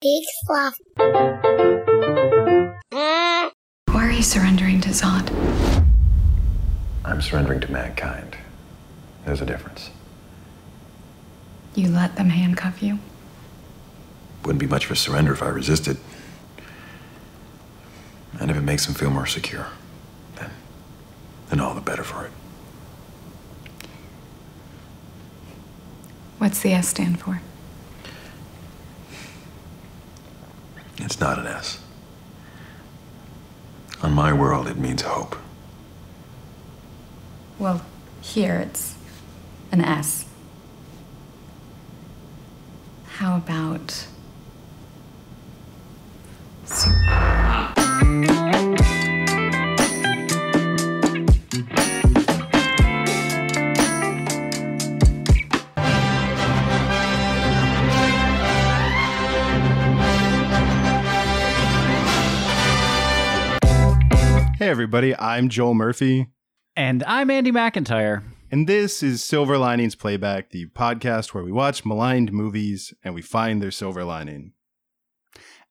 Big fluff. Why are you surrendering to Zod? I'm surrendering to mankind. There's a difference. You let them handcuff you? Wouldn't be much of a surrender if I resisted. And if it makes them feel more secure, then all the better for it. What's the S stand for? It's not an S. On my world, it means hope. Well, here it's an S. How about... Hey everybody, I'm Joel Murphy. And I'm Andy McIntyre. And this is Silver Linings Playback, the podcast where we watch maligned movies and we find their silver lining.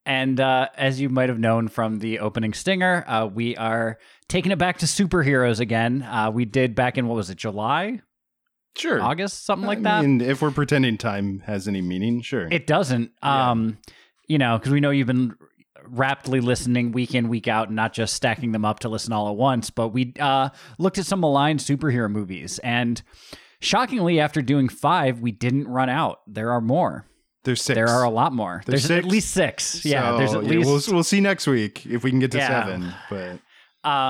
And as you might have known from the opening stinger, we are taking it back to superheroes again. We did back in, what was it, July? Sure. August, something like that. And if we're pretending time has any meaning, sure. It doesn't. Yeah. You know, because we know you've been raptly listening week in, week out, and not just stacking them up to listen all at once. But we looked at some maligned superhero movies, and shockingly, after doing 5, we didn't run out. There are more. There's 6. There are a lot more. There's at least 6. Yeah, so, there's at least. We'll see next week if we can get to 7.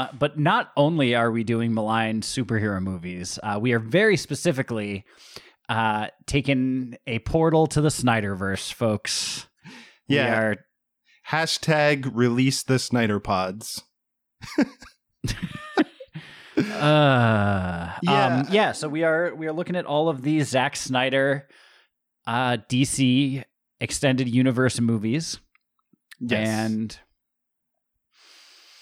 But not only are we doing maligned superhero movies, we are very specifically taking a portal to the Snyderverse, folks. Yeah. We are #release the Snyder Pods. So we are looking at all of these Zack Snyder DC Extended Universe movies. Yes. And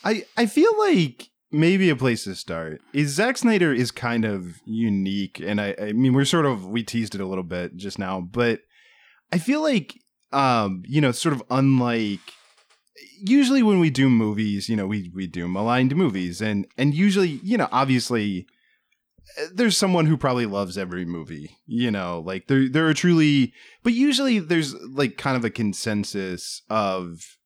I feel like maybe a place to start is Zack Snyder is kind of unique, and I mean we teased it a little bit just now, but I feel like sort of unlike usually when we do movies, you know, we do maligned movies, and usually, you know, obviously there's someone who probably loves every movie, you know, like there are truly, but usually there's like kind of a consensus of,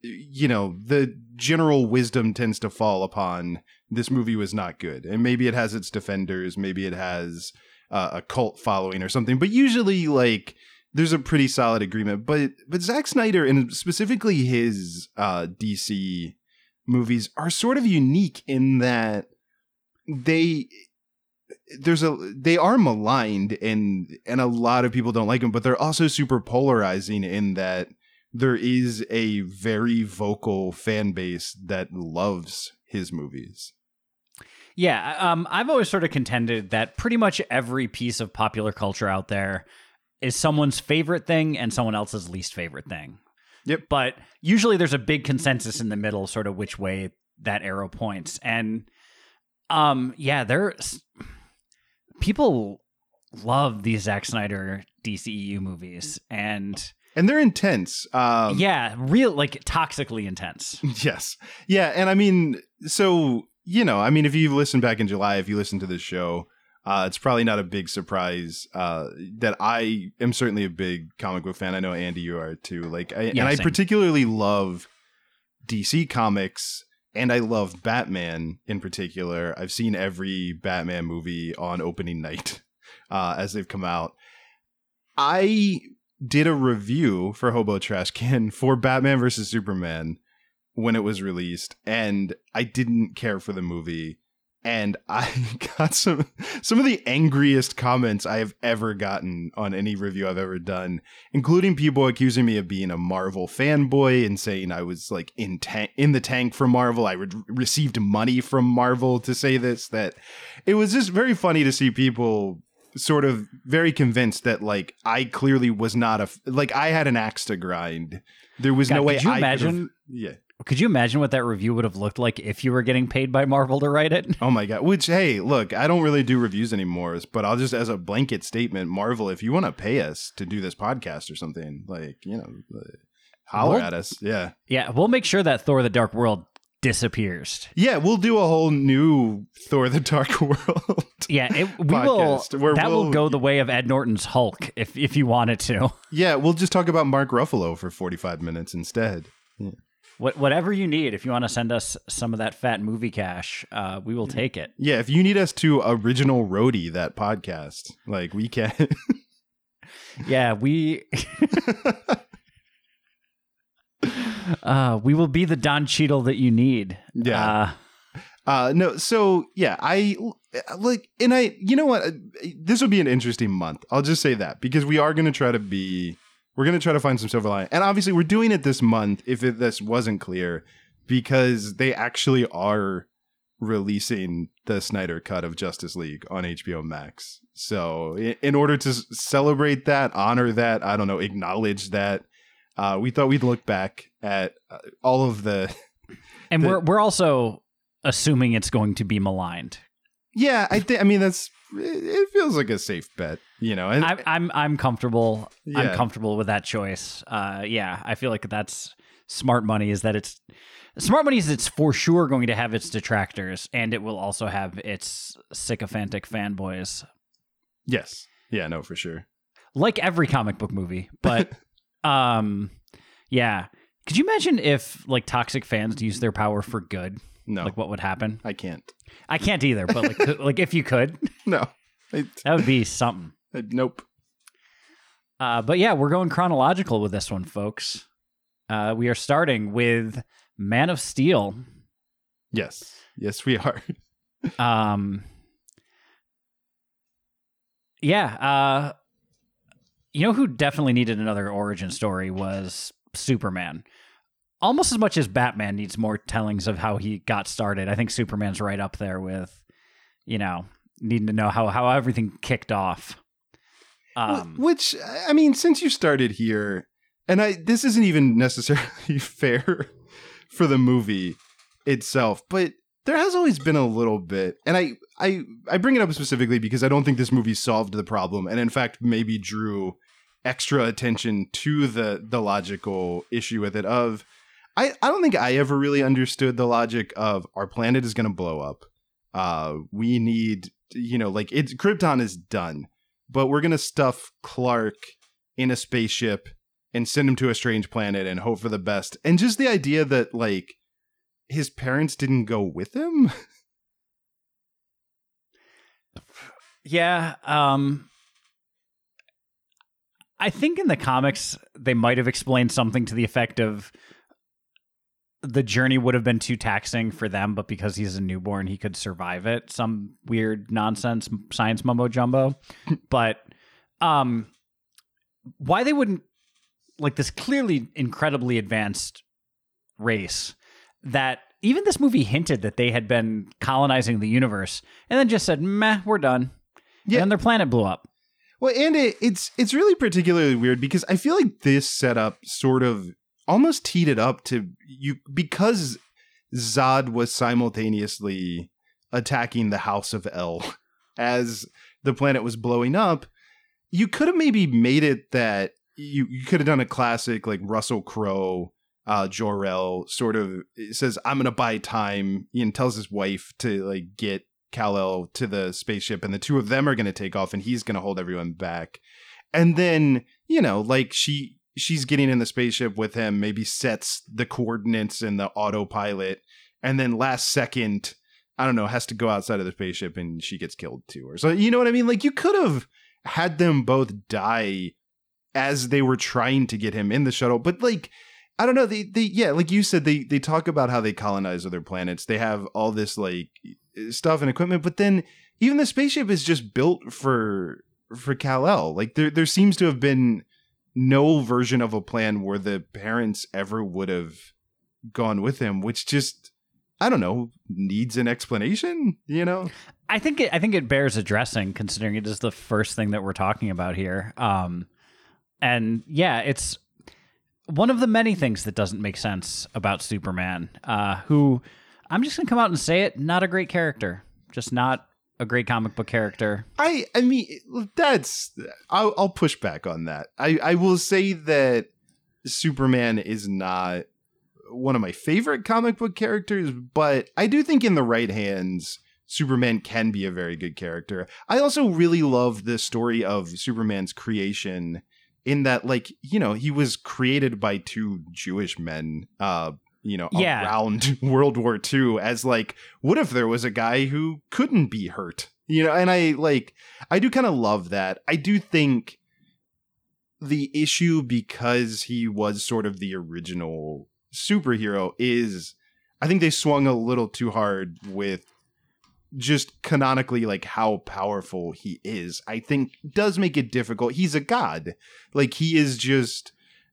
you know, the general wisdom tends to fall upon this movie was not good. And maybe it has its defenders, maybe it has a cult following or something, but usually like there's a pretty solid agreement, but Zack Snyder and specifically his DC movies are sort of unique in that they are maligned and a lot of people don't like them, but they're also super polarizing in that there is a very vocal fan base that loves his movies. Yeah, I've always sort of contended that pretty much every piece of popular culture out there is someone's favorite thing and someone else's least favorite thing. Yep. But usually there's a big consensus in the middle, sort of which way that arrow points. And there's people love these Zack Snyder DCEU movies and they're intense. Real, like toxically intense. Yes. Yeah. And I mean, so, you know, I mean, if you listen back in July, if you listen to this show, it's probably not a big surprise that I am certainly a big comic book fan. I know, Andy, you are too. I particularly love DC comics, and I love Batman in particular. I've seen every Batman movie on opening night as they've come out. I did a review for Hobo Trash Can for Batman vs. Superman when it was released, and I didn't care for the movie. And I got some of the angriest comments I have ever gotten on any review I've ever done, including people accusing me of being a Marvel fanboy and saying I was like in the tank for Marvel. I received money from Marvel to say this, that it was just very funny to see people sort of very convinced that like I clearly was not I had an axe to grind. There was no way I imagine. Yeah. Could you imagine what that review would have looked like if you were getting paid by Marvel to write it? Oh, my God. Which, hey, look, I don't really do reviews anymore, but I'll just, as a blanket statement, Marvel, if you want to pay us to do this podcast or something, like, you know, Holler at us. Yeah. Yeah. We'll make sure that Thor: The Dark World disappears. Yeah, we'll do a whole new Thor: The Dark World. Yeah, we'll go the way of Ed Norton's Hulk if you wanted to. Yeah, we'll just talk about Mark Ruffalo for 45 minutes instead. Yeah. Whatever you need, if you want to send us some of that fat movie cash, we will take it. Yeah, if you need us to original roadie that podcast, like we can. Yeah, we will be the Don Cheadle that you need. Yeah. No. So yeah, you know what? This will be an interesting month. I'll just say that, because we are going to we're going to try to find some silver lining. And obviously we're doing it this month, if this wasn't clear, because they actually are releasing the Snyder cut of Justice League on HBO Max. So in order to celebrate that, honor that, I don't know, acknowledge that, we thought we'd look back at all of the... And we're also assuming it's going to be maligned. Yeah, I mean, that's... It feels like a safe bet, you know. And I'm comfortable. Yeah. I'm comfortable with that choice. Yeah, I feel like that's smart money. It's for sure going to have its detractors, and it will also have its sycophantic fanboys. Yes. Yeah. No. For sure. Like every comic book movie, but yeah. Could you imagine if like toxic fans use their power for good? No. Like what would happen? I can't either, but like if you could. No. That would be something. Nope. But yeah, we're going chronological with this one, folks. We are starting with Man of Steel. Yes. Yes, we are. Yeah. You know who definitely needed another origin story was Superman. Almost as much as Batman needs more tellings of how he got started. I think Superman's right up there with, you know, needing to know how everything kicked off. Which, I mean, since you started here, and this isn't even necessarily fair for the movie itself, but there has always been a little bit, and I bring it up specifically because I don't think this movie solved the problem, and in fact, maybe drew extra attention to the logical issue with it of... I don't think I ever really understood the logic of our planet is going to blow up. We need, you know, like Krypton is done, but we're going to stuff Clark in a spaceship and send him to a strange planet and hope for the best. And just the idea that like his parents didn't go with him. Yeah. I think in the comics, they might have explained something to the effect of, the journey would have been too taxing for them, but because he's a newborn, he could survive it. Some weird nonsense science mumbo jumbo. But why they wouldn't, like this clearly incredibly advanced race that even this movie hinted that they had been colonizing the universe and then just said, meh, we're done. Yeah. And their planet blew up. Well, and it's really particularly weird because I feel like this setup sort of almost teed it up to you because Zod was simultaneously attacking the House of El as the planet was blowing up. You could have maybe made it that you could have done a classic like Russell Crowe, Jor-El sort of says, I'm going to buy time, and tells his wife to like get Kal-El to the spaceship, and the two of them are going to take off and he's going to hold everyone back. And then, you know, like she's getting in the spaceship with him, maybe sets the coordinates in the autopilot, and then last second, I don't know, has to go outside of the spaceship and she gets killed too. Or so, you know what I mean? Like you could have had them both die as they were trying to get him in the shuttle. But like, I don't know. They yeah, like you said, they talk about how they colonize other planets. They have all this like stuff and equipment, but then even the spaceship is just built for Kal-El. Like there seems to have been no version of a plan where the parents ever would have gone with him, which just, I don't know, needs an explanation, you know? I think it bears addressing, considering it is the first thing that we're talking about here. And yeah, it's one of the many things that doesn't make sense about Superman, who, I'm just going to come out and say it, not a great character. Just not a great comic book character. I mean, I'll push back on that. I will say that Superman is not one of my favorite comic book characters, but I do think in the right hands, Superman can be a very good character. I also really love the story of Superman's creation in that, like, you know, he was created by two Jewish men, around World War II as like, what if there was a guy who couldn't be hurt? You know, and I do kind of love that. I do think the issue, because he was sort of the original superhero, is I think they swung a little too hard with just canonically like how powerful he is. I think does make it difficult. He's a god. Like, he is just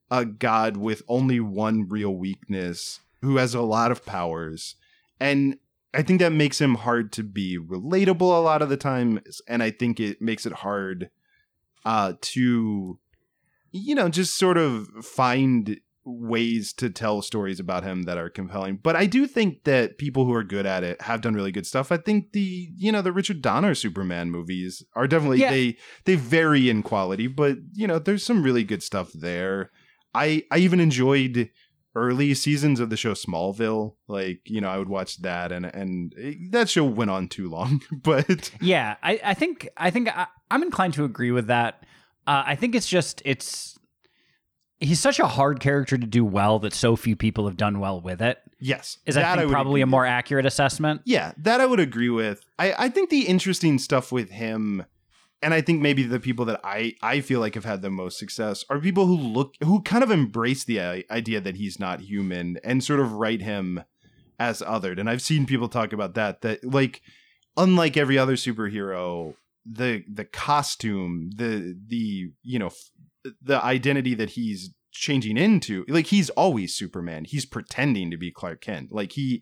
a god with only one real weakness who has a lot of powers. And I think that makes him hard to be relatable a lot of the time. And I think it makes it hard to, you know, just sort of find ways to tell stories about him that are compelling. But I do think that people who are good at it have done really good stuff. I think the Richard Donner Superman movies are definitely, they vary in quality, but, you know, there's some really good stuff there. I even enjoyed early seasons of the show Smallville. Like, you know, I would watch that and that show went on too long, but yeah, I think I'm inclined to agree with that. I think he's such a hard character to do well that so few people have done well with it. Yes. Is that probably a more accurate assessment? Yeah, that I would agree with. I think the interesting stuff with him, and I think maybe the people that I feel like have had the most success are people who kind of embrace the idea that he's not human and sort of write him as othered. And I've seen people talk about that like, unlike every other superhero, the costume, the identity that he's changing into, like, he's always Superman. He's pretending to be Clark Kent. Like, he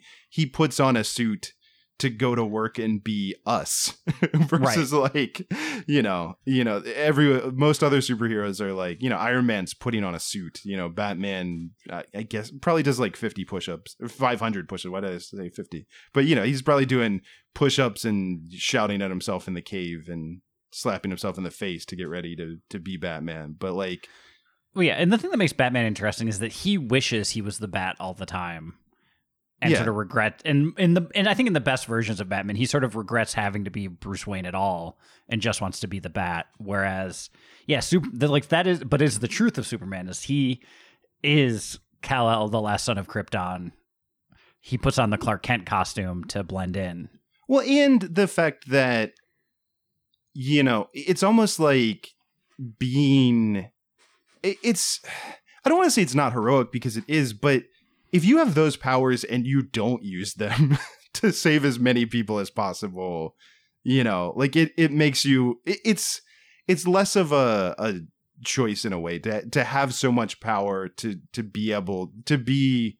puts on a suit to go to work and be us versus like, you know, most other superheroes are like, you know, Iron Man's putting on a suit, you know, Batman, I guess probably does like 50 push-ups or 500 push-ups. Why did I say 50? But, you know, he's probably doing push-ups and shouting at himself in the cave and slapping himself in the face to get ready to be Batman. But like, well, yeah. And the thing that makes Batman interesting is that he wishes he was the Bat all the time. And sort of regret, and I think in the best versions of Batman, he sort of regrets having to be Bruce Wayne at all, and just wants to be the Bat. Whereas, is the truth of Superman is he is Kal-El, the last son of Krypton. He puts on the Clark Kent costume to blend in. Well, and the fact that, you know, it's almost like being, I don't want to say it's not heroic because it is, but if you have those powers and you don't use them to save as many people as possible, you know, like it makes you, it's less of a choice in a way to have so much power to be able to be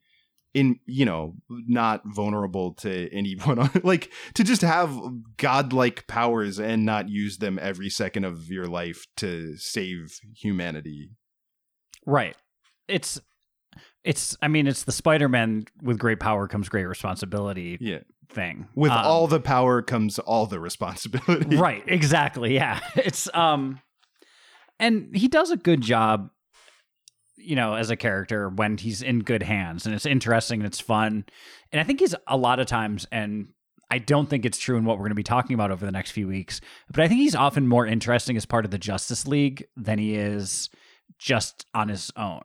in, you know, not vulnerable to anyone, like to just have godlike powers and not use them every second of your life to save humanity. Right. It's the Spider-Man with great power comes great responsibility thing. With all the power comes all the responsibility. Right, exactly, yeah. And he does a good job, you know, as a character when he's in good hands, and it's interesting and it's fun. And I think he's a lot of times, and I don't think it's true in what we're going to be talking about over the next few weeks, but I think he's often more interesting as part of the Justice League than he is just on his own.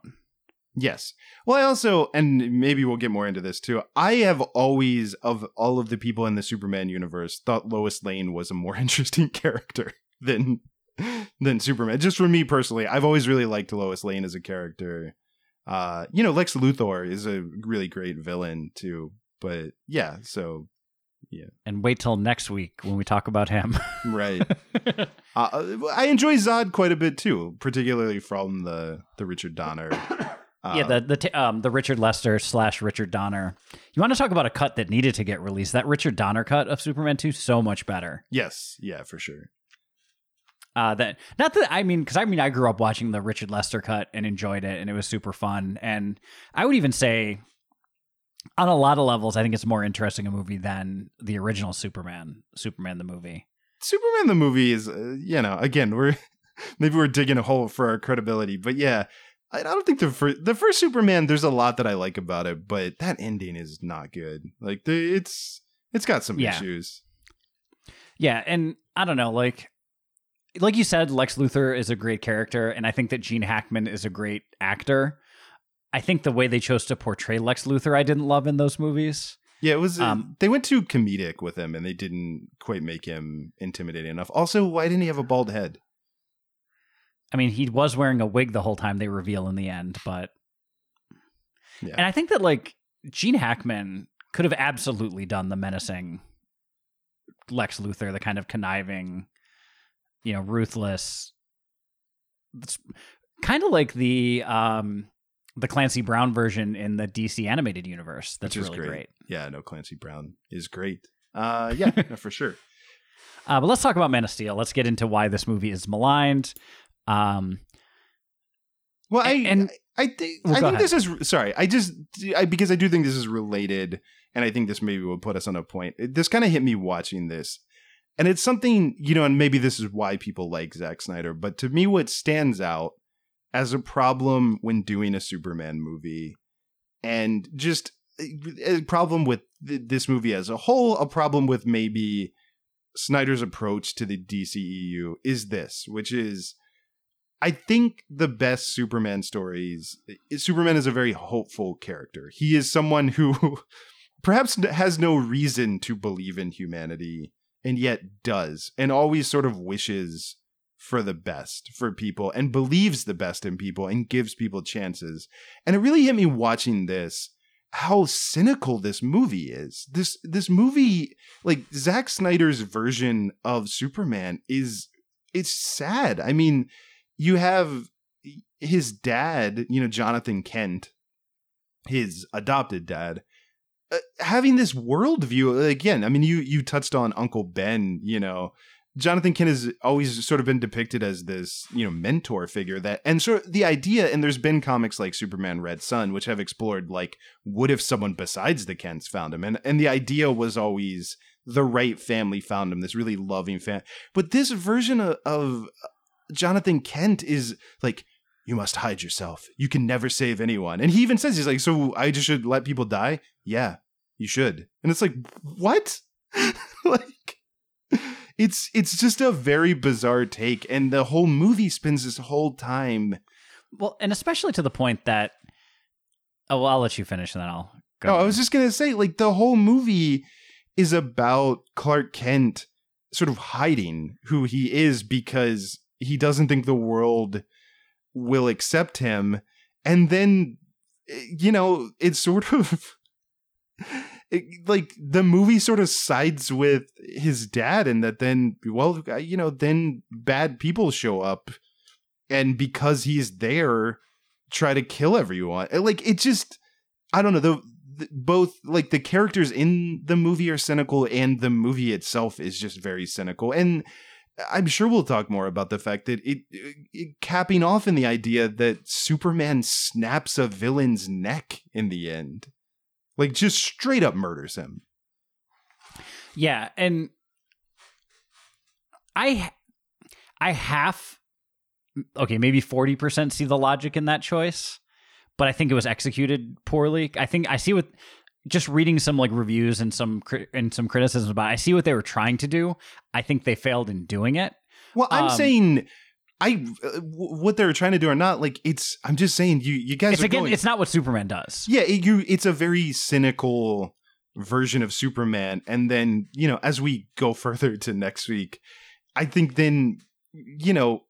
Yes. Well, I also, and maybe we'll get more into this too, I have always, of all of the people in the Superman universe, thought Lois Lane was a more interesting character than Superman. Just for me personally, I've always really liked Lois Lane as a character. You know, Lex Luthor is a really great villain too, but yeah, so... Yeah, and wait till next week when we talk about him. Right. I enjoy Zod quite a bit too, particularly from the Richard Donner. The Richard Lester / Richard Donner. You want to talk about a cut that needed to get released? That Richard Donner cut of Superman 2, so much better. Yes, yeah, for sure. I grew up watching the Richard Lester cut and enjoyed it, and it was super fun. And I would even say, on a lot of levels, I think it's more interesting a movie than the original Superman the movie. Superman the movie is, you know, again, maybe we're digging a hole for our credibility, but yeah, I don't think the first Superman, there's a lot that I like about it, but that ending is not good. Like, it's got some issues. Yeah, and I don't know, like you said, Lex Luthor is a great character, and I think that Gene Hackman is a great actor. I think the way they chose to portray Lex Luthor, I didn't love in those movies. Yeah, it was. They went too comedic with him, and they didn't quite make him intimidating enough. Also, why didn't he have a bald head? I mean, he was wearing a wig the whole time, they reveal in the end, but... Yeah. And I think that, like, Gene Hackman could have absolutely done the menacing Lex Luthor, the kind of conniving, you know, ruthless... It's kind of like the Clancy Brown version in the DC animated universe. That's really great. Yeah, no, Clancy Brown is great. Yeah, for sure. But let's talk about Man of Steel. Let's get into why this movie is maligned. I do think this is related, and I think this maybe will put us on a point. This kind of hit me watching this, and it's something, you know, and maybe this is why people like Zack Snyder, but to me what stands out as a problem when doing a Superman movie, and just a problem with this movie as a whole, a problem with maybe Snyder's approach to the DCEU is this, which is, I think the best Superman stories, Superman is a very hopeful character. He is someone who perhaps has no reason to believe in humanity, and yet does, and always sort of wishes for the best for people, and believes the best in people, and gives people chances. And it really hit me watching this, how cynical this movie is. This movie, like Zack Snyder's version of Superman it's sad. I mean, you have his dad, you know, Jonathan Kent, his adopted dad, having this worldview. Again, I mean, you touched on Uncle Ben, you know. Jonathan Kent has always sort of been depicted as this, you know, mentor figure that, and so the idea, and there's been comics like Superman Red Sun, which have explored, like, what if someone besides the Kents found him? And the idea was always the right family found him, this really loving family. But this version of Jonathan Kent is like, you must hide yourself. You can never save anyone. And he even says, he's like, so I just should let people die? Yeah, you should. And it's like, what? Like, it's just a very bizarre take, and the whole movie spends this whole time. Well, and especially to the point that, oh, well, I'll let you finish, and then I'll go. No, I was just going to say, like, the whole movie is about Clark Kent sort of hiding who he is because he doesn't think the world will accept him. And then, you know, it's sort of like the movie sort of sides with his dad, and that then, well, you know, then bad people show up, and because he's there, try to kill everyone. Like, it just, I don't know, both like the characters in the movie are cynical, and the movie itself is just very cynical. And I'm sure we'll talk more about the fact that it capping off in the idea that Superman snaps a villain's neck in the end, like just straight up murders him. Yeah. And I half, okay, maybe 40% see the logic in that choice, but I think it was executed poorly. I think I see what, just reading some like reviews and some criticisms about it, I see what they were trying to do. I think they failed in doing it. Well, I'm saying what they were trying to do or not, like, it's, I'm just saying you guys it's are again, going, it's not what Superman does. Yeah, it's a very cynical version of Superman. And then, you know, as we go further to next week, I think then, you know,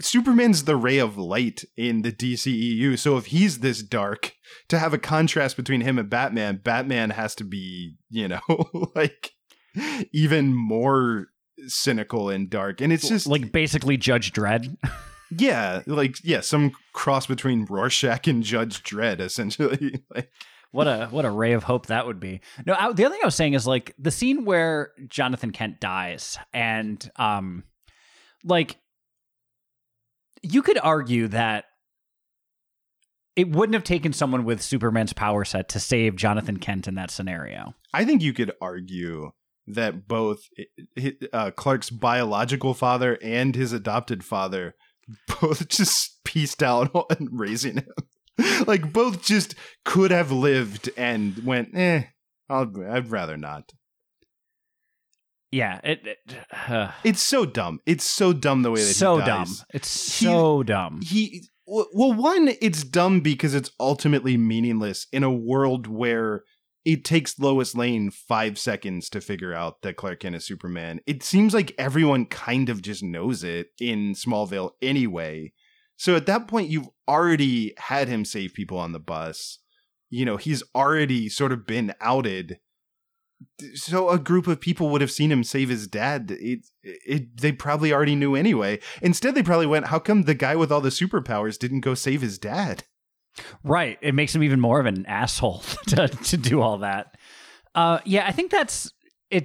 Superman's the ray of light in the DCEU. So if he's this dark, to have a contrast between him and Batman has to be, you know, like even more cynical and dark. And it's just like basically Judge Dredd. Yeah. Like, yeah, some cross between Rorschach and Judge Dredd, essentially. Like, what a ray of hope that would be. No, the other thing I was saying is like the scene where Jonathan Kent dies, and like, you could argue that it wouldn't have taken someone with Superman's power set to save Jonathan Kent in that scenario. I think you could argue that both Clark's biological father and his adopted father both just pieced out and raising him. Like, both just could have lived and went, I'd rather not. Yeah, it's so dumb. It's so dumb the way that he dies. So dumb. It's so dumb. Well, one, it's dumb because it's ultimately meaningless in a world where it takes Lois Lane 5 seconds to figure out that Clark Kent is Superman. It seems like everyone kind of just knows it in Smallville anyway. So at that point, you've already had him save people on the bus. You know, he's already sort of been outed. So a group of people would have seen him save his dad. They probably already knew anyway. Instead, they probably went, how come the guy with all the superpowers didn't go save his dad? Right. It makes him even more of an asshole to do all that. Yeah, I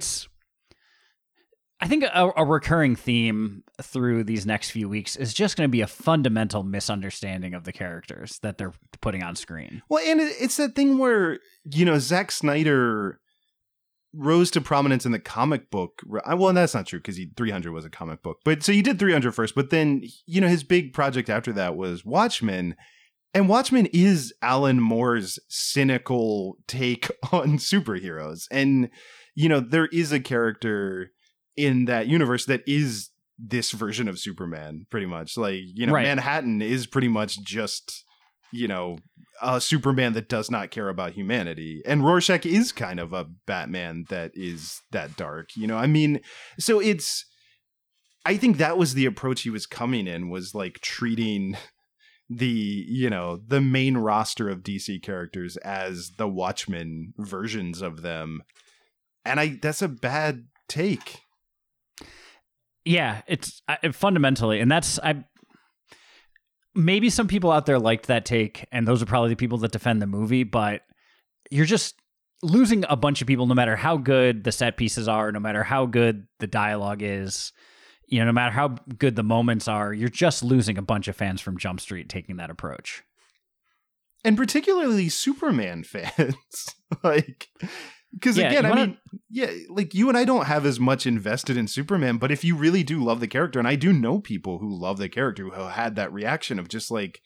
think a recurring theme through these next few weeks is just going to be a fundamental misunderstanding of the characters that they're putting on screen. Well, and it's that thing where, you know, Zack Snyder rose to prominence in the comic book. Well, that's not true, because 300 was a comic book. But so he did 300 first, but then, you know, his big project after that was Watchmen. And Watchmen is Alan Moore's cynical take on superheroes. And, you know, there is a character in that universe that is this version of Superman, pretty much. Like, you know, right. Manhattan is pretty much just, you know, a Superman that does not care about humanity. And Rorschach is kind of a Batman that is that dark, you know? I mean, so I think that was the approach he was coming in, was like treating the, you know, the main roster of DC characters as the Watchmen versions of them. And that's a bad take. Yeah, fundamentally. And maybe some people out there liked that take, and those are probably the people that defend the movie, but you're just losing a bunch of people no matter how good the set pieces are, no matter how good the dialogue is. You know, no matter how good the moments are, you're just losing a bunch of fans from Jump Street taking that approach. And particularly Superman fans. You and I don't have as much invested in Superman, but if you really do love the character, and I do know people who love the character who had that reaction of just like,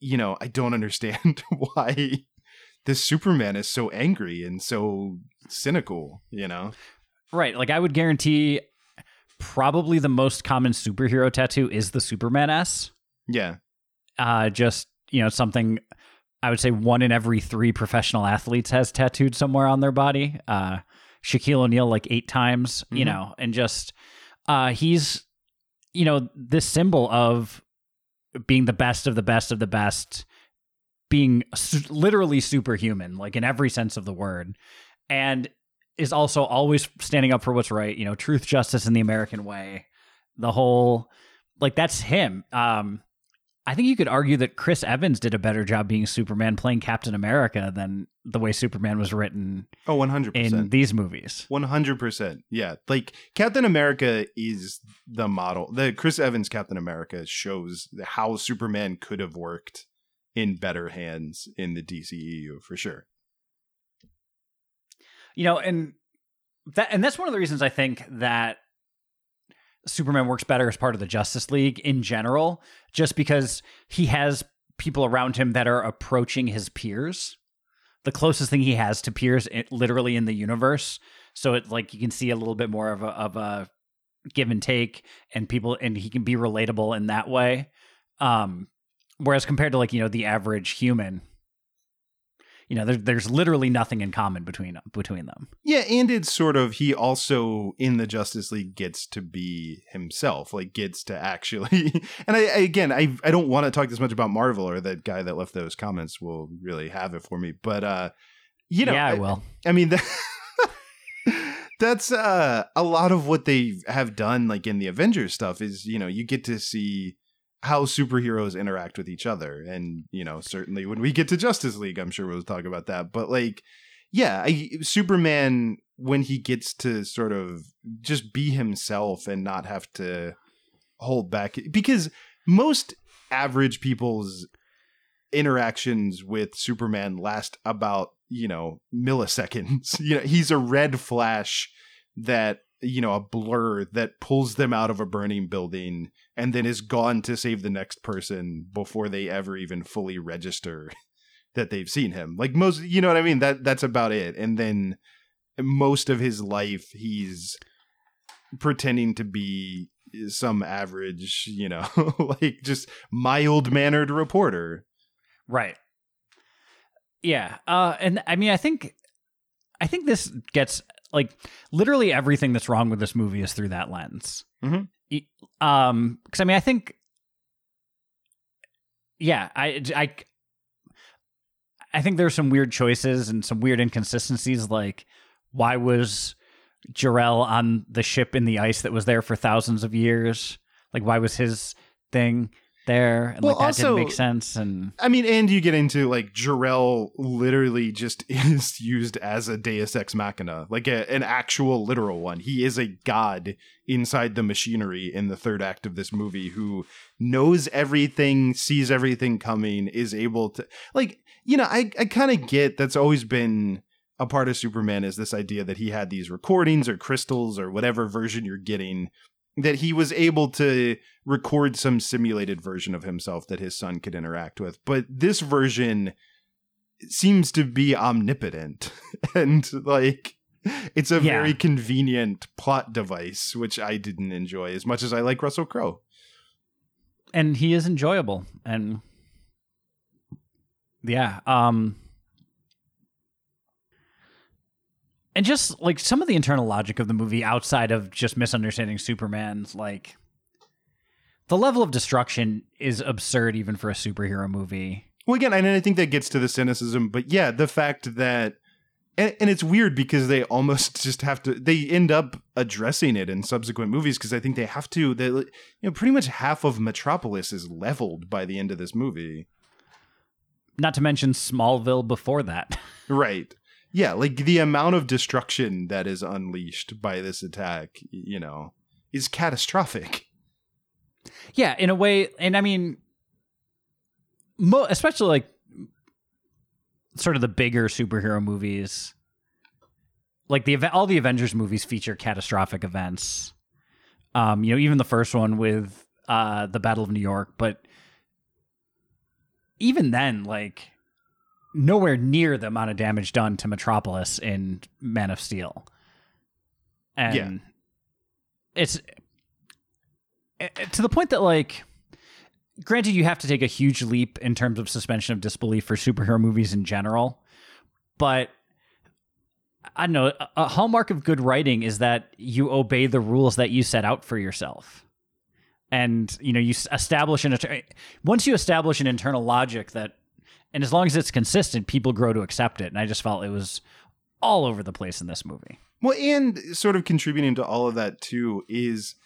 you know, I don't understand why this Superman is so angry and so cynical, you know? Right. Like, I would guarantee probably the most common superhero tattoo is the Superman S. Yeah. Just, you know, something I would say 1 in every 3 professional athletes has tattooed somewhere on their body. Shaquille O'Neal, like 8 times, you know, and just, he's, you know, this symbol of being the best of the best of the best, being literally superhuman, like in every sense of the word. And is also always standing up for what's right, you know, truth, justice, and the American way. The whole, like, that's him. I think you could argue that Chris Evans did a better job being Superman playing Captain America than the way Superman was written. Oh, 100%. In these movies. 100%. Yeah. Like, Captain America is the model. The Chris Evans Captain America shows how Superman could have worked in better hands in the DCEU, for sure. You know, and that's one of the reasons I think that Superman works better as part of the Justice League in general, just because he has people around him that are approaching his peers, the closest thing he has to peers literally in the universe. So it's like you can see a little bit more of a give and take, and he can be relatable in that way. Whereas compared to, like, you know, the average human, you know, there's literally nothing in common between them. Yeah, and it's sort of, he also, in the Justice League, gets to be himself, like, gets to actually... And I don't want to talk this much about Marvel, or that guy that left those comments will really have it for me, but, you know... Yeah, I will. I mean, that's a lot of what they have done, like, in the Avengers stuff, is, you know, you get to see how superheroes interact with each other. And, you know, certainly when we get to Justice League, I'm sure we'll talk about that. But, like, yeah, Superman, when he gets to sort of just be himself and not have to hold back, because most average people's interactions with Superman last about, you know, milliseconds. You know, he's a red flash that, you know, a blur that pulls them out of a burning building and then is gone to save the next person before they ever even fully register that they've seen him. Like most, you know what I mean? That's about it. And then most of his life, he's pretending to be some average, you know, like just mild-mannered reporter. Right. Yeah. And I mean, I think this gets like literally everything that's wrong with this movie is through that lens. Mm-hmm. Because I mean, I think, yeah, I think there's some weird choices and some weird inconsistencies. Like, why was Jor-El on the ship in the ice that was there for thousands of years? Like, why was his thing there? And well, like, that also didn't make sense. And I mean, and you get into like Jor-El literally just is used as a deus ex machina, like an actual literal one. He is a god inside the machinery in the third act of this movie who knows everything, sees everything coming, is able to, like, you know, I kind of get that's always been a part of Superman, is this idea that he had these recordings or crystals or whatever version you're getting, that he was able to record some simulated version of himself that his son could interact with. But this version seems to be omnipotent and like it's a very convenient plot device, which I didn't enjoy as much as I like Russell Crowe. And he is enjoyable. And yeah. And just like some of the internal logic of the movie outside of just misunderstanding Superman's, like the level of destruction is absurd even for a superhero movie. Well, again, and I think that gets to the cynicism, but yeah, the fact that, and it's weird because they almost just have to, they end up addressing it in subsequent movies because I think they have to, they, you know, pretty much half of Metropolis is leveled by the end of this movie. Not to mention Smallville before that. Right. Yeah, like the amount of destruction that is unleashed by this attack, you know, is catastrophic. Yeah, in a way. And I mean, especially like sort of the bigger superhero movies, like all the Avengers movies feature catastrophic events. You know, even the first one with the Battle of New York. But even then, like, nowhere near the amount of damage done to Metropolis in Man of Steel. And it's to the point that, like, granted, you have to take a huge leap in terms of suspension of disbelief for superhero movies in general. But I don't know, a hallmark of good writing is that you obey the rules that you set out for yourself. And, you know, you establish once you establish an internal logic that, and as long as it's consistent, people grow to accept it. And I just felt it was all over the place in this movie. Well, and sort of contributing to all of that, too, is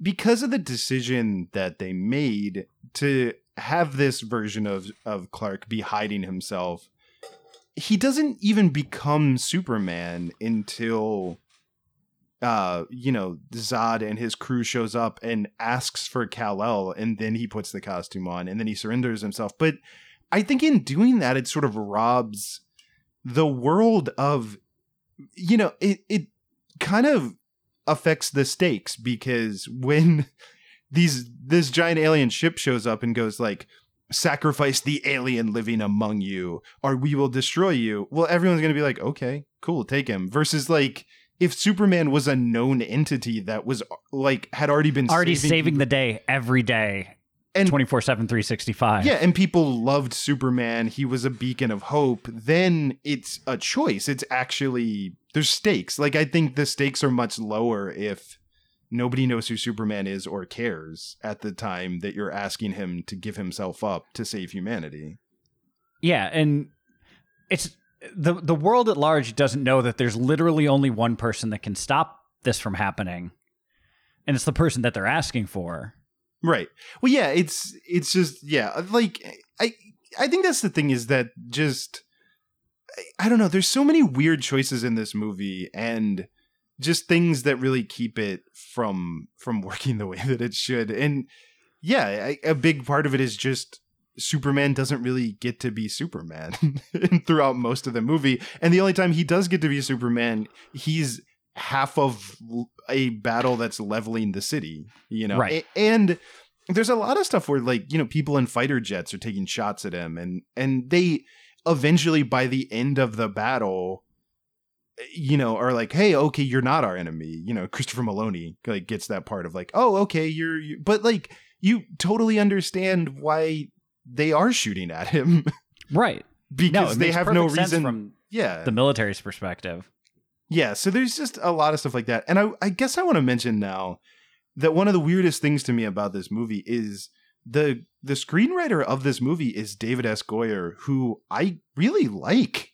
because of the decision that they made to have this version of Clark be hiding himself, he doesn't even become Superman until, you know, Zod and his crew shows up and asks for Kal-El. And then he puts the costume on and then he surrenders himself. But I think in doing that, it sort of robs the world of, you know, it kind of affects the stakes, because when this giant alien ship shows up and goes like, sacrifice the alien living among you or we will destroy you. Well, everyone's going to be like, okay, cool, take him. Versus like if Superman was a known entity that was like had already been saving the day every day. And 24/7, 365. Yeah, and people loved Superman. He was a beacon of hope. Then it's a choice. It's actually, there's stakes. Like, I think the stakes are much lower if nobody knows who Superman is or cares at the time that you're asking him to give himself up to save humanity. Yeah, and it's the world at large doesn't know that there's literally only one person that can stop this from happening, and it's the person that they're asking for. Right. Well, yeah, it's just, yeah, like, I think that's the thing, is that just, I don't know, there's so many weird choices in this movie and just things that really keep it from working the way that it should. And yeah, a big part of it is just Superman doesn't really get to be Superman throughout most of the movie. And the only time he does get to be Superman, he's half of a battle that's leveling the city, you know, right. And There's a lot of stuff where, like, you know, people in fighter jets are taking shots at him, and they eventually, by the end of the battle, you know, are like, hey, okay, you're not our enemy. You know, Christopher Maloney, like, gets that part of like, oh, okay, you're but, like, you totally understand why they are shooting at him. Right. Because they have no reason from the military's perspective. Yeah. So there's just a lot of stuff like that. And I guess I want to mention now that one of the weirdest things to me about this movie is the screenwriter of this movie is David S. Goyer, who I really like,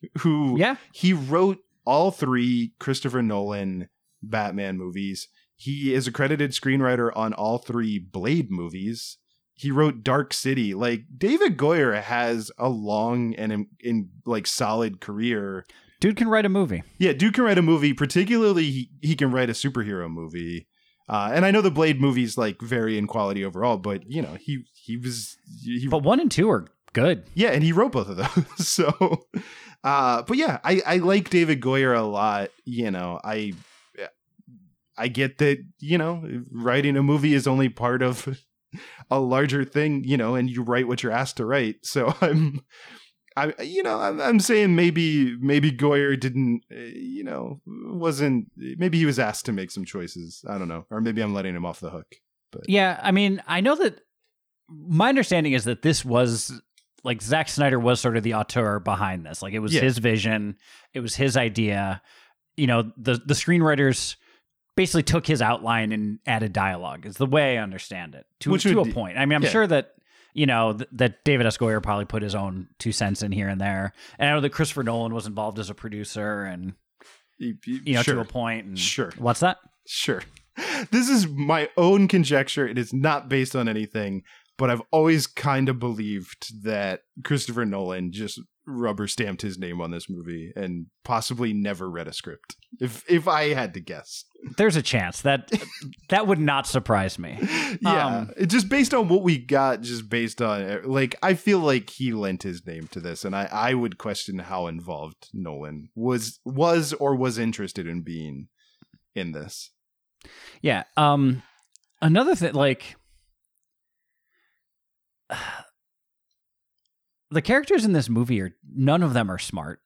he wrote all three Christopher Nolan Batman movies. He is a credited screenwriter on all three Blade movies. He wrote Dark City. Like, David Goyer has a long and like solid career. Dude can write a movie. Yeah, dude can write a movie. Particularly, he can write a superhero movie. And I know the Blade movies, like, vary in quality overall, but, you know, he was. But 1 and 2 are good. Yeah, and he wrote both of those. So, but yeah, I like David Goyer a lot. You know, I get that, you know, writing a movie is only part of a larger thing, you know, and you write what you're asked to write. So I'm saying maybe Goyer didn't, maybe he was asked to make some choices. I don't know. Or maybe I'm letting him off the hook. But yeah, I mean, I know that my understanding is that this was like Zack Snyder was sort of the auteur behind this. Like, it was his vision. It was his idea. You know, the screenwriters basically took his outline and added dialogue is the way I understand it to a point. I mean, I'm sure that, you know, that David S. Goyer probably put his own 2 cents in here and there. And I know that Christopher Nolan was involved as a producer and, you know, to a point. And what's that? Sure. This is my own conjecture. It is not based on anything, but I've always kind of believed that Christopher Nolan just rubber stamped his name on this movie and possibly never read a script. If I had to guess, there's a chance that that would not surprise me. Yeah, just based on what we got, just based on, like, I feel like he lent his name to this, and I would question how involved Nolan was or was interested in being in this. Yeah. Another thing, like, the characters in this movie none of them are smart.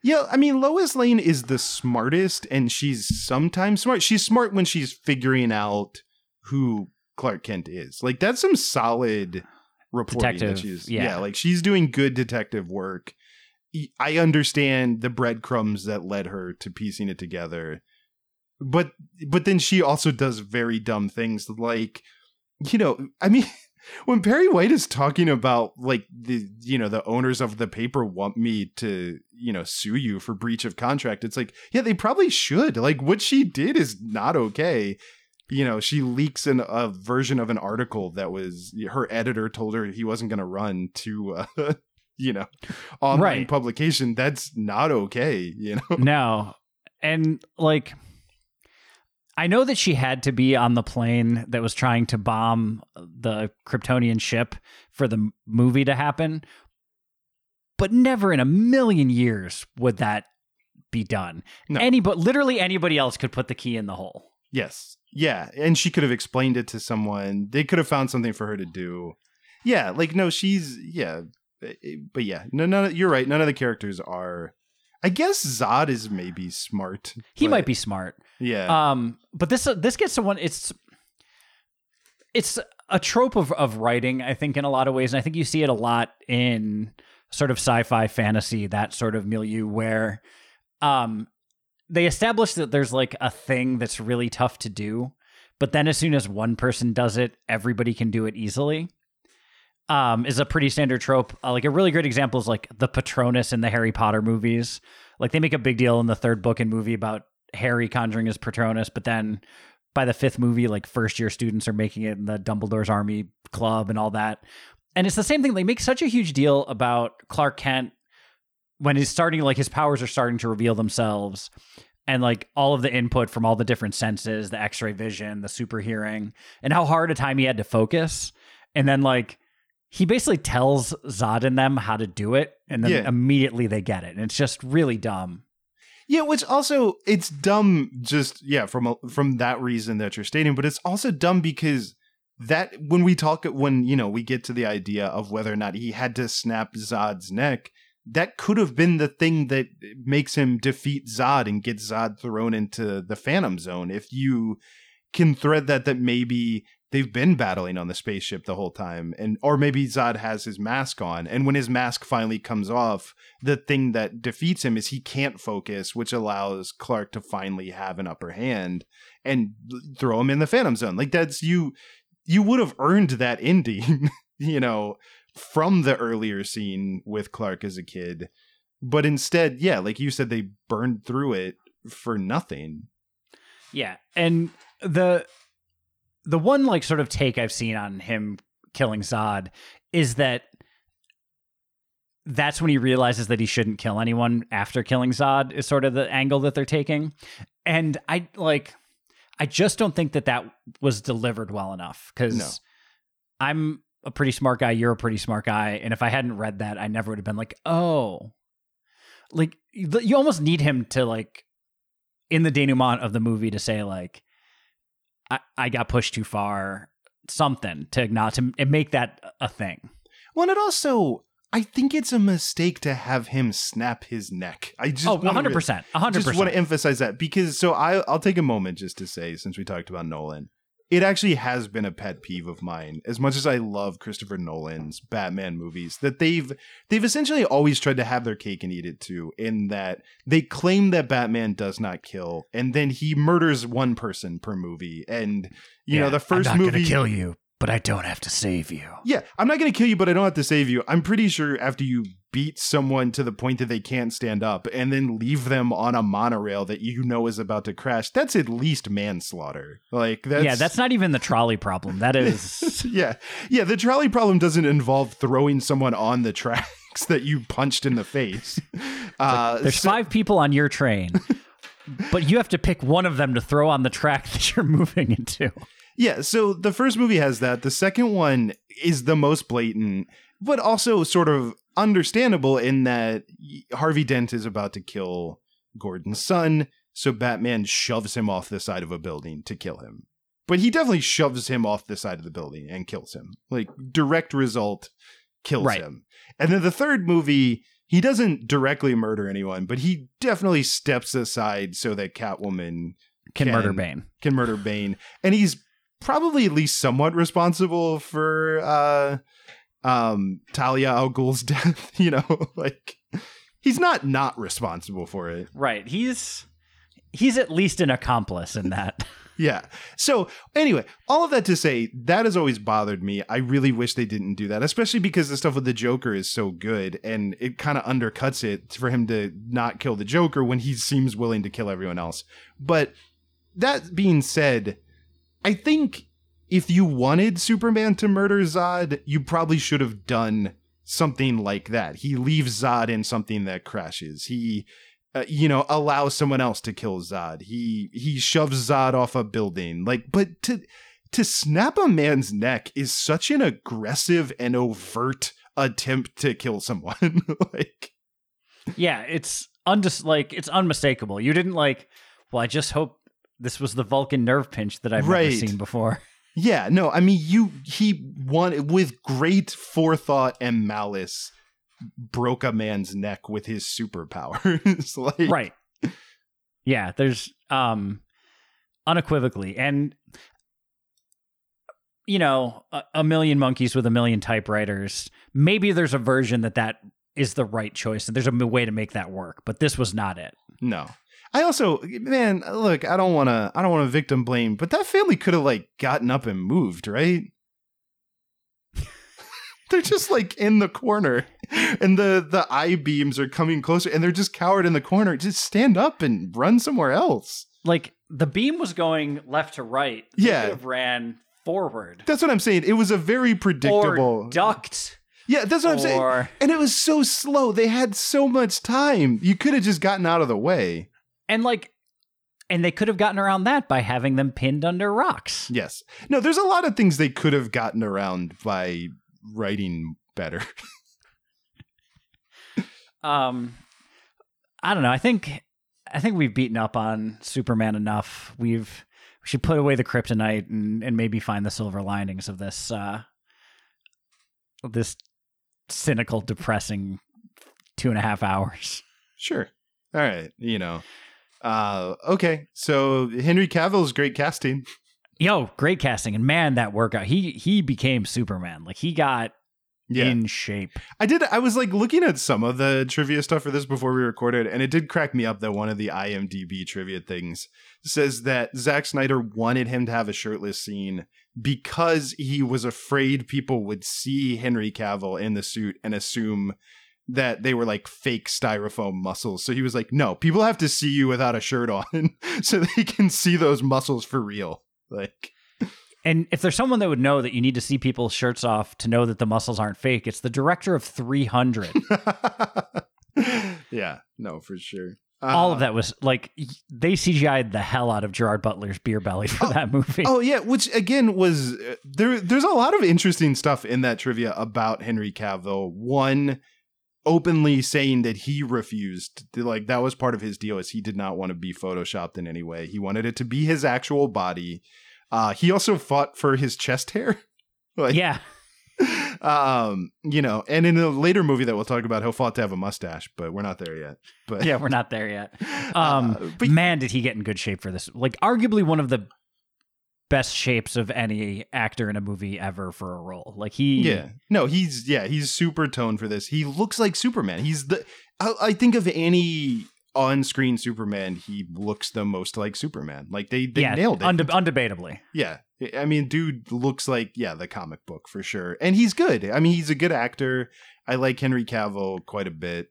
Yeah, I mean, Lois Lane is the smartest, and she's sometimes smart. She's smart when she's figuring out who Clark Kent is. Like, that's some solid reporting. Detective, that she's, like, she's doing good detective work. I understand the breadcrumbs that led her to piecing it together. But then she also does very dumb things, like, you know, I mean, when Perry White is talking about, like, the, you know, the owners of the paper want me to, you know, sue you for breach of contract, it's like, yeah, they probably should. Like, what she did is not okay. You know, she leaks a version of an article that was her editor told her he wasn't going to run to, you know, online publication. That's not okay. You know, no. And, like, I know that she had to be on the plane that was trying to bomb the Kryptonian ship for the movie to happen, but never in a million years would that be done. No. But literally anybody else could put the key in the hole. Yes. Yeah. And she could have explained it to someone. They could have found something for her to do. Yeah. Like, no, but yeah, no, you're right. None of the characters are. I guess Zod is maybe smart. He might be smart. Yeah. But this gets to one. It's a trope of writing, I think, in a lot of ways. And I think you see it a lot in sort of sci-fi fantasy, that sort of milieu where they establish that there's, like, a thing that's really tough to do. But then as soon as one person does it, everybody can do it easily. Is a pretty standard trope. Like, a really great example is, like, the Patronus in the Harry Potter movies. Like, they make a big deal in the third book and movie about Harry conjuring his Patronus, but then by the fifth movie, like, first year students are making it in the Dumbledore's Army Club and all that. And it's the same thing. They make such a huge deal about Clark Kent when he's starting, like, his powers are starting to reveal themselves, and, like, all of the input from all the different senses, the X-ray vision, the super hearing, and how hard a time he had to focus. And then, like, he basically tells Zod and them how to do it, and then immediately they get it. And it's just really dumb. Yeah, which also, it's dumb just, from that reason that you're stating, but it's also dumb because that when we talk, when, you know, we get to the idea of whether or not he had to snap Zod's neck, that could have been the thing that makes him defeat Zod and get Zod thrown into the Phantom Zone. If you can thread that maybe they've been battling on the spaceship the whole time, and or maybe Zod has his mask on, and when his mask finally comes off, the thing that defeats him is he can't focus, which allows Clark to finally have an upper hand and throw him in the Phantom Zone. Like, that's you would have earned that ending, you know, from the earlier scene with Clark as a kid. But instead, yeah, like you said, they burned through it for nothing. Yeah. And the one, like, sort of take I've seen on him killing Zod is that that's when he realizes that he shouldn't kill anyone after killing Zod, is sort of the angle that they're taking. And I just don't think that was delivered well enough, because no. I'm a pretty smart guy. You're a pretty smart guy. And if I hadn't read that, I never would have been like, oh, like you almost need him to, like, in the denouement of the movie to say, like, I got pushed too far, something to acknowledge him and make that a thing. Well, and also, I think it's a mistake to have him snap his neck. I just 100%, 100%. Just want to emphasize that, because so I'll take a moment just to say, since we talked about Nolan, it actually has been a pet peeve of mine, as much as I love Christopher Nolan's Batman movies, that they've essentially always tried to have their cake and eat it too, in that they claim that Batman does not kill, and then he murders one person per movie. And, you know, the first movie... I'm not going to kill you, but I don't have to save you. Yeah, I'm not going to kill you, but I don't have to save you. I'm pretty sure after you beat someone to the point that they can't stand up and then leave them on a monorail that you know is about to crash, that's at least manslaughter. Like, that's... Yeah, that's not even the trolley problem. That is... Yeah, the trolley problem doesn't involve throwing someone on the tracks that you punched in the face. There's 5 people on your train, but you have to pick one of them to throw on the track that you're moving into. Yeah, so the first movie has that. The second one is the most blatant, but also sort of understandable, in that Harvey Dent is about to kill Gordon's son, so Batman shoves him off the side of a building to kill him. But he definitely shoves him off the side of the building and kills him. Like, direct result, kills him. And then the third movie, he doesn't directly murder anyone, but he definitely steps aside so that Catwoman can murder Bane. And he's probably at least somewhat responsible for Talia al Ghul's death, you know, like, he's not responsible for it. Right. He's at least an accomplice in that. Yeah. So anyway, all of that to say, that has always bothered me. I really wish they didn't do that, especially because the stuff with the Joker is so good, and it kind of undercuts it for him to not kill the Joker when he seems willing to kill everyone else. But that being said, I think if you wanted Superman to murder Zod, you probably should have done something like that. He leaves Zod in something that crashes. He, allows someone else to kill Zod. He shoves Zod off a building. Like, but to snap a man's neck is such an aggressive and overt attempt to kill someone. Like, yeah, it's unmistakable. You didn't like, well, I just hope this was the Vulcan nerve pinch that I've never seen before. Yeah, no, I mean, he wanted, with great forethought and malice, broke a man's neck with his superpowers. Like, right. Yeah, there's unequivocally. And, you know, a million monkeys with a million typewriters. Maybe there's a version that is the right choice, and there's a way to make that work, but this was not it. No. I also, man, look, I don't want to victim blame, but that family could have, like, gotten up and moved, right? They're just, like, in the corner, and the eye beams are coming closer, and they're just cowered in the corner. Just stand up and run somewhere else. Like, the beam was going left to right. Yeah. They could have ran forward. That's what I'm saying. It was a very predictable. Or ducked. Yeah, that's what I'm saying. And it was so slow. They had so much time. You could have just gotten out of the way. And they could have gotten around that by having them pinned under rocks. Yes. No, there's a lot of things they could have gotten around by writing better. I don't know. I think we've beaten up on Superman enough. We should put away the kryptonite and maybe find the silver linings of this this cynical, depressing 2.5 hours. Sure. All right. You know. Okay. So Henry Cavill's great casting. Yo, great casting. And man, that workout. He became Superman. Like he got in shape. I was like looking at some of the trivia stuff for this before we recorded, and it did crack me up that one of the IMDb trivia things says that Zack Snyder wanted him to have a shirtless scene because he was afraid people would see Henry Cavill in the suit and assume that they were like fake styrofoam muscles. So he was like, no, people have to see you without a shirt on so they can see those muscles for real. Like, and if there's someone that would know that you need to see people's shirts off to know that the muscles aren't fake, it's the director of 300. Yeah, no, for sure. All of that was like, they CGI'd the hell out of Gerard Butler's beer belly for that movie. Oh yeah. Which again was there's a lot of interesting stuff in that trivia about Henry Cavill. One, openly saying that he refused, like that was part of his deal, is he did not want to be photoshopped in any way. He wanted it to be his actual body. He also fought for his chest hair. Like, yeah. You know, and in a later movie that we'll talk about, he'll fought to have a mustache, but we're not there yet. But yeah, we're not there yet. But man, did he get in good shape for this. Like arguably one of the best shapes of any actor in a movie ever for a role. Like he, yeah, no, he's super toned for this. He looks like Superman. I think of any on-screen Superman, he looks the most like Superman. Like they nailed it, undebatably. Yeah, I mean, dude looks like the comic book for sure. And he's good. I mean, he's a good actor. I like Henry Cavill quite a bit.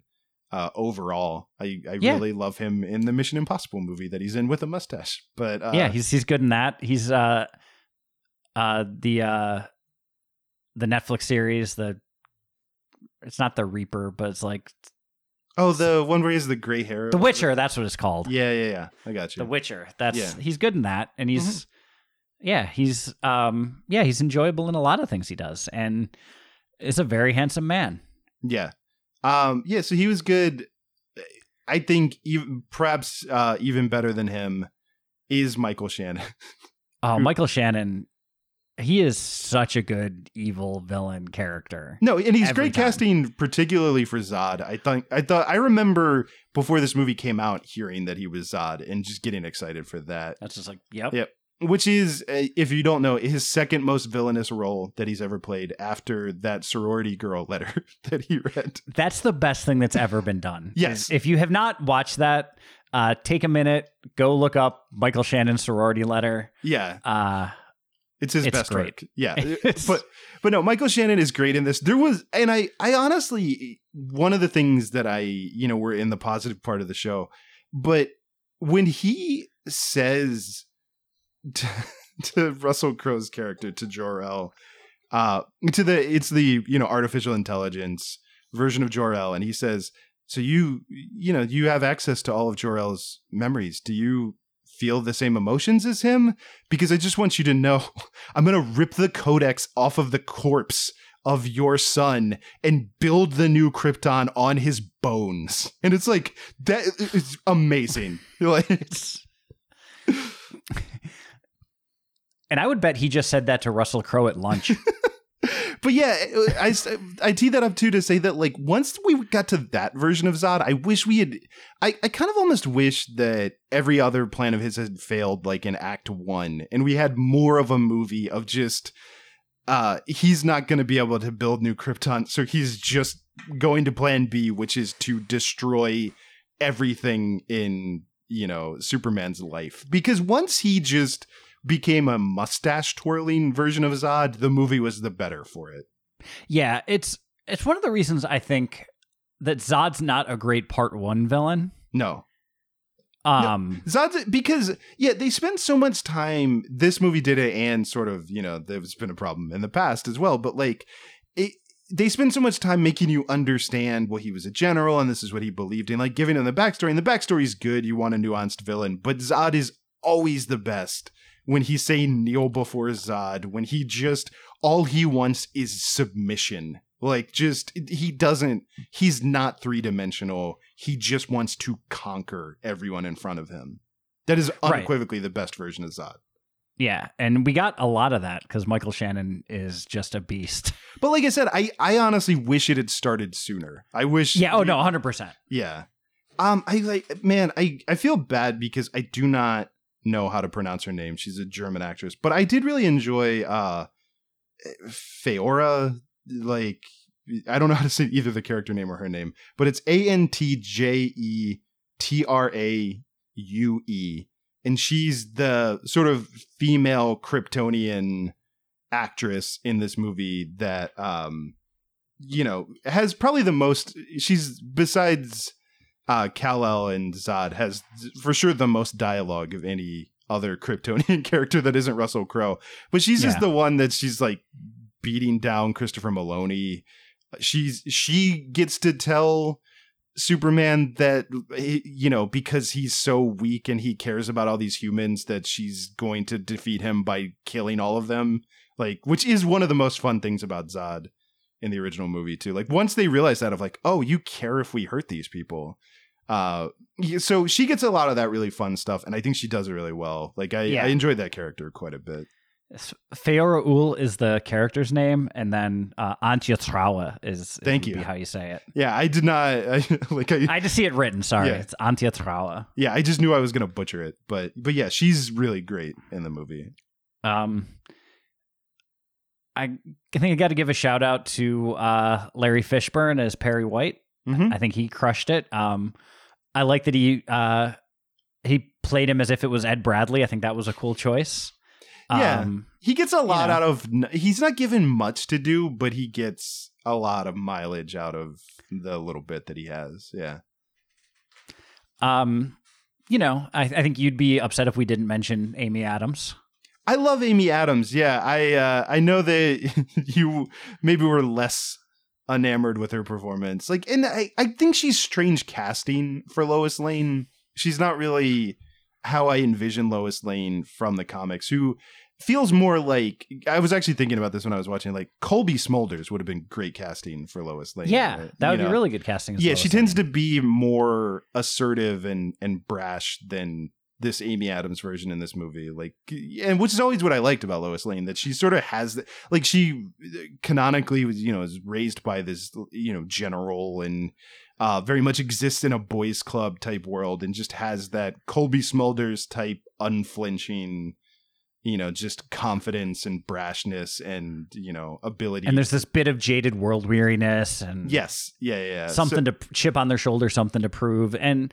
Overall, I really love him in the Mission Impossible movie that he's in with a mustache. But he's good in that. He's the Netflix series, it's not the Reaper, but it's like the one where he has the gray hair. The Witcher, that's what it's called. Yeah. I got you. The Witcher. He's good in that, and he's he's enjoyable in a lot of things he does, and is a very handsome man. Yeah. So he was good. I think even better than him is Michael Shannon. Oh, Michael Shannon. He is such a good evil villain character. No, and he's great casting, particularly for Zod. I remember before this movie came out hearing that he was Zod and just getting excited for that. That's just like, yep. Which is, if you don't know, his second most villainous role that he's ever played after that sorority girl letter that he read. That's the best thing that's ever been done. Yes. If you have not watched that, take a minute, go look up Michael Shannon's sorority letter. Yeah. It's best great. Work. Yeah. But no, Michael Shannon is great in this. There was, and I honestly, one of the things that we're in the positive part of the show, but when he says to Russell Crowe's character, to Jor-El, it's the artificial intelligence version of Jor-El, and he says, so you have access to all of Jor-El's memories. Do you feel the same emotions as him? Because I just want you to know, I'm going to rip the codex off of the corpse of your son and build the new Krypton on his bones. And it's like, that is amazing. And I would bet he just said that to Russell Crowe at lunch. But yeah, I tee that up too to say that, like, once we got to that version of Zod, I kind of almost wish that every other plan of his had failed, like in Act 1. And we had more of a movie of just, he's not going to be able to build new Krypton. So he's just going to plan B, which is to destroy everything in, Superman's life. Because once he just became a mustache twirling version of Zod, the movie was the better for it. Yeah, it's one of the reasons I think that Zod's not a great part 1 villain. No. No. Zod's, because they spend so much time, this movie did it, and sort of, there's been a problem in the past as well, but like they spend so much time making you understand, well, he was a general and this is what he believed in, like giving him the backstory, and the backstory's good, you want a nuanced villain, but Zod is always the best. When he's saying kneel before Zod, when he just, all he wants is submission. Like, just, he's not three-dimensional. He just wants to conquer everyone in front of him. That is unequivocally the best version of Zod. Yeah, and we got a lot of that because Michael Shannon is just a beast. But like I said, I honestly wish it had started sooner. I wish... Yeah, oh no, 100%. Yeah. I feel bad because I do not know how to pronounce her name. She's a German actress. But I did really enjoy Feora, like... I don't know how to say either the character name or her name, but it's ANTJETRAUE. And she's the sort of female Kryptonian actress in this movie that, has probably the most, she's besides Kal-El and Zod, has for sure the most dialogue of any other Kryptonian character that isn't Russell Crowe. But she's just the one that she's like beating down Christopher Maloney. She gets to tell Superman that, because he's so weak and he cares about all these humans, that she's going to defeat him by killing all of them, like, which is one of the most fun things about Zod in the original movie too. Like, once they realize that, of like, oh, you care if we hurt these people. So she gets a lot of that really fun stuff, and I think she does it really well. Like, I enjoyed that character quite a bit. Feora Ul is the character's name, and then Antje Traue is thank you how you say it. Yeah, I did not I just see it written. Sorry, yeah. It's Antje Traue. Yeah, I just knew I was gonna butcher it, but yeah, she's really great in the movie. I think I got to give a shout out to Larry Fishburne as Perry White. Mm-hmm. I think he crushed it. I like that he played him as if it was Ed Bradley. I think that was a cool choice. Yeah, he gets a lot out of... He's not given much to do, but he gets a lot of mileage out of the little bit that he has. Yeah. I think you'd be upset if we didn't mention Amy Adams. I love Amy Adams. Yeah, I know that you maybe were less enamored with her performance. Like, and I think she's strange casting for Lois Lane. She's not really how I envision Lois Lane from the comics, who feels more like... I was actually thinking about this when I was watching, like, Colby Smulders would have been great casting for Lois Lane. Yeah, right? That would be really good casting. As Lois Lane tends to be more assertive and brash than this Amy Adams version in this movie. Like, and which is always what I liked about Lois Lane, that she sort of has she canonically was, is raised by this, general and very much exists in a boys club type world, and just has that Colby Smulders type unflinching, just confidence and brashness and, ability. And there's this bit of jaded world weariness and yes. Yeah. Something to chip on their shoulder, something to prove. And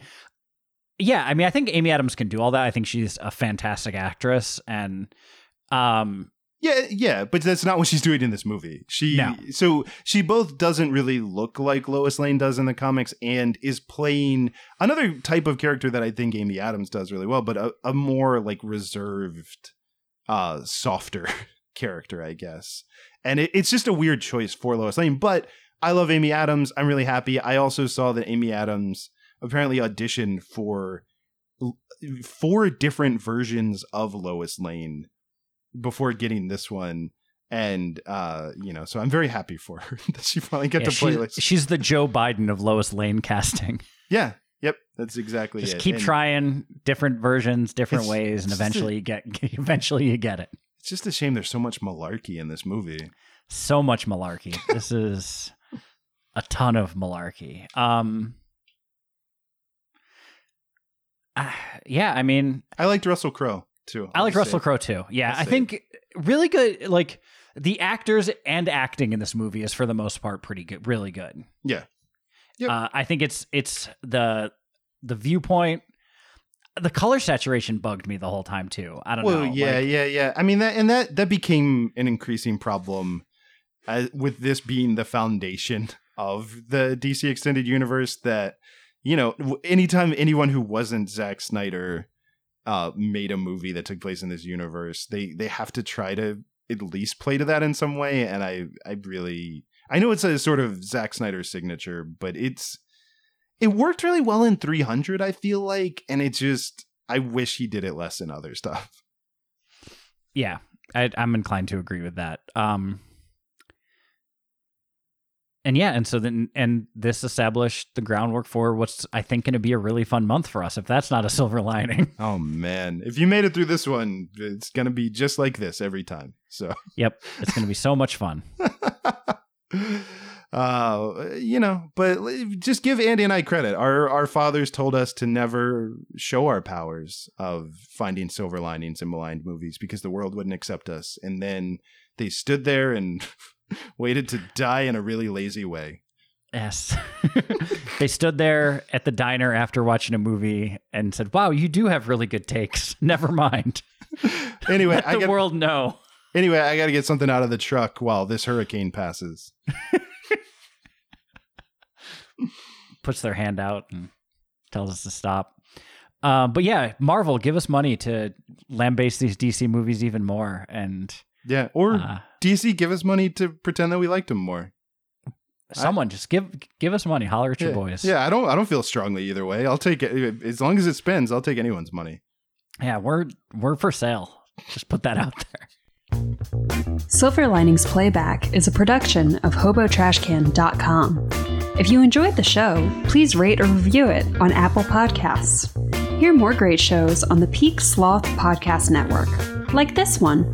yeah, I mean, I think Amy Adams can do all that. I think she's a fantastic actress and, Yeah, but that's not what she's doing in this movie. So she both doesn't really look like Lois Lane does in the comics and is playing another type of character that I think Amy Adams does really well, but a more like reserved, softer character, I guess. And it's just a weird choice for Lois Lane, but I love Amy Adams. I'm really happy. I also saw that Amy Adams apparently auditioned for 4 different versions of Lois Lane before getting this one, and so I'm very happy for her that she finally got to play. Like, she's the Joe Biden of Lois Lane casting. Yeah, yep, that's exactly. Just it. Keep trying different versions, different ways, and eventually you get it. It's just a shame there's so much malarkey in this movie. So much malarkey. This is a ton of malarkey. I mean, I liked Russell Crowe too. I like Russell Crowe too. Yeah, I think really good. Like, the actors and acting in this movie is for the most part pretty good, really good. Yeah, yep. I think it's the viewpoint, the color saturation bugged me the whole time too. I don't know. Yeah. I mean, that became an increasing problem with this being the foundation of the DC Extended Universe. That anytime anyone who wasn't Zack Snyder made a movie that took place in this universe, they have to try to at least play to that in some way. And I know it's a sort of Zack Snyder signature, but it worked really well in 300, I feel like, and I wish he did it less in other stuff. Yeah, I'm inclined to agree with that. And yeah, and so then, and this established the groundwork for what's, I think, going to be a really fun month for us, if that's not a silver lining. Oh, man. If you made it through this one, it's going to be just like this every time. So, yep. It's going to be so much fun. You know, but just give Andy and I credit. Our fathers told us to never show our powers of finding silver linings in maligned movies because the world wouldn't accept us. And then they stood there and... waited to die in a really lazy way. Yes. They stood there at the diner after watching a movie and said, wow, you do have really good takes. Never mind. Anyway, Anyway, I got to get something out of the truck while this hurricane passes. Puts their hand out and tells us to stop. But yeah, Marvel, give us money to lambaste these DC movies even more. And yeah, or DC, give us money to pretend that we liked them more. Someone just give us money. Holler at your boys. Yeah, I don't feel strongly either way. I'll take it as long as it spends. I'll take anyone's money. Yeah, we're for sale. Just put that out there. Silver Linings Playback is a production of HoboTrashCan.com. If you enjoyed the show, please rate or review it on Apple Podcasts. Hear more great shows on the Peak Sloth Podcast Network, like this one.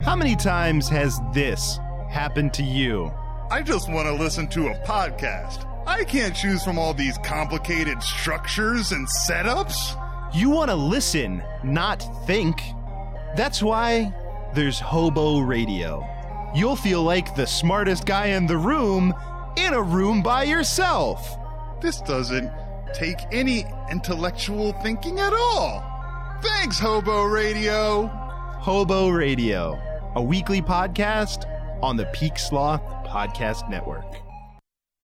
How many times has this happened to you? I just want to listen to a podcast. I can't choose from all these complicated structures and setups. You want to listen, not think. That's why there's Hobo Radio. You'll feel like the smartest guy in the room, in a room by yourself. This doesn't take any intellectual thinking at all. Thanks, Hobo Radio. Hobo Radio. A weekly podcast on the Peak Sloth Podcast Network.